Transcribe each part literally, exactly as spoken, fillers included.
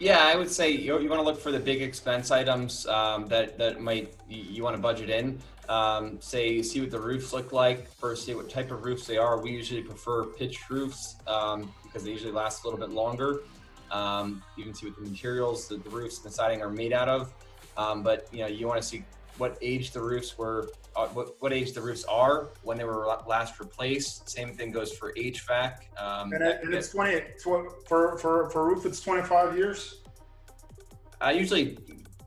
Yeah, I would say you, you want to look for the big expense items um, that, that might you want to budget in. Um, say, see what the roofs look like, first see what type of roofs they are. We usually prefer pitched roofs um, because they usually last a little bit longer. Um, you can see what the materials that the roofs and the siding are made out of. Um, but you know, you want to see what age the roofs were, uh, what, what age the roofs are, when they were last replaced. Same thing goes for H V A C. Um, and, it, and it's twenty for for for roof. It's twenty-five years. I uh, usually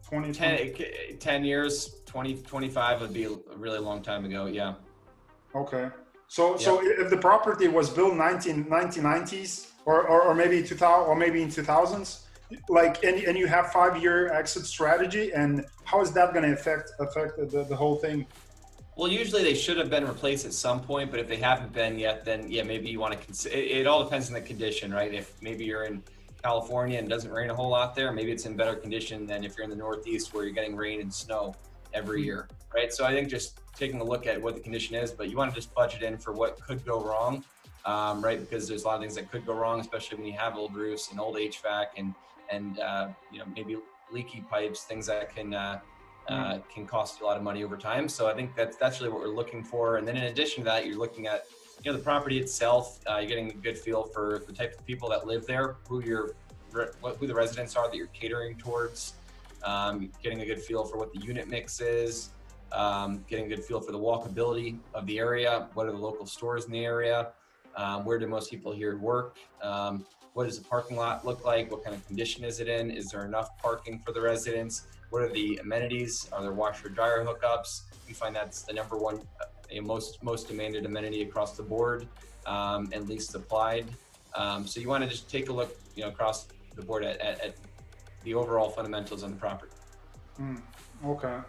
twenty, ten, twenty. ten years, twenty, twenty-five would be a really long time ago. Yeah. Okay. So, so yep. if the property was built nineteen nineties or, or, or maybe two thousand or maybe in two thousands, like, and, and you have five-year exit strategy, and how is that going to affect affect the, the whole thing? Well, usually they should have been replaced at some point, but if they haven't been yet, then yeah, maybe you want to consider. It, it all depends on the condition, right? If maybe you're in California and it doesn't rain a whole lot there, maybe it's in better condition than if you're in the Northeast where you're getting rain and snow every year, right? So I think just taking a look at what the condition is, but you want to just budget in for what could go wrong, um, right? Because there's a lot of things that could go wrong, especially when you have old roofs and old H V A C and and uh, you know, maybe leaky pipes, things that can uh, uh, can cost you a lot of money over time. So I think that's that's really what we're looking for. And then in addition to that, you're looking at you know the property itself. Uh, you're getting a good feel for the type of people that live there, who your who the residents are that you're catering towards. Um, getting a good feel for what the unit mix is, um, getting a good feel for the walkability of the area, what are the local stores in the area, um, where do most people here work, um, what does the parking lot look like, what kind of condition is it in, is there enough parking for the residents, what are the amenities, are there washer dryer hookups? We find that's the number one uh, most, most demanded amenity across the board um, and least applied. Um, so you want to just take a look you know, across the board at, at, at the overall fundamentals on the property. Mm, okay.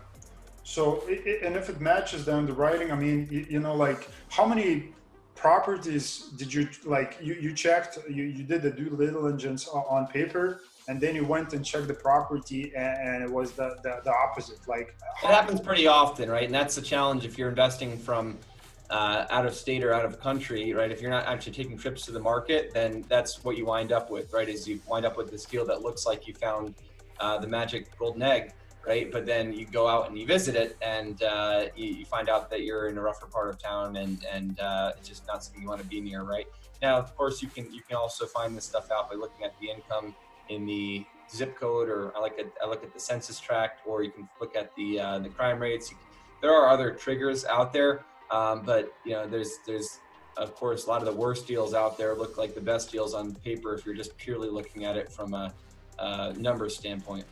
So, it, it, and if it matches the underwriting, I mean, you, you know, like how many properties did you, like you, you checked, you, you did the due diligence on, on paper, and then you went and checked the property and, and it was the, the, the opposite. Like it happens pretty often, right? And that's the challenge if you're investing from uh, out of state or out of country, right? If you're not actually taking trips to the market, then that's what you wind up with, right? Is you wind up with this deal that looks like you found uh, the magic golden egg, right? But then you go out and you visit it and uh, you, you find out that you're in a rougher part of town and, and uh, it's just not something you want to be near, right? Now, of course, you can you can also find this stuff out by looking at the income in the zip code, or I look at, I look at the census tract, or you can look at the, uh, the crime rates. You can, there are other triggers out there. Um, but you know, there's, there's of course, a lot of the worst deals out there look like the best deals on paper if you're just purely looking at it from a, a number standpoint.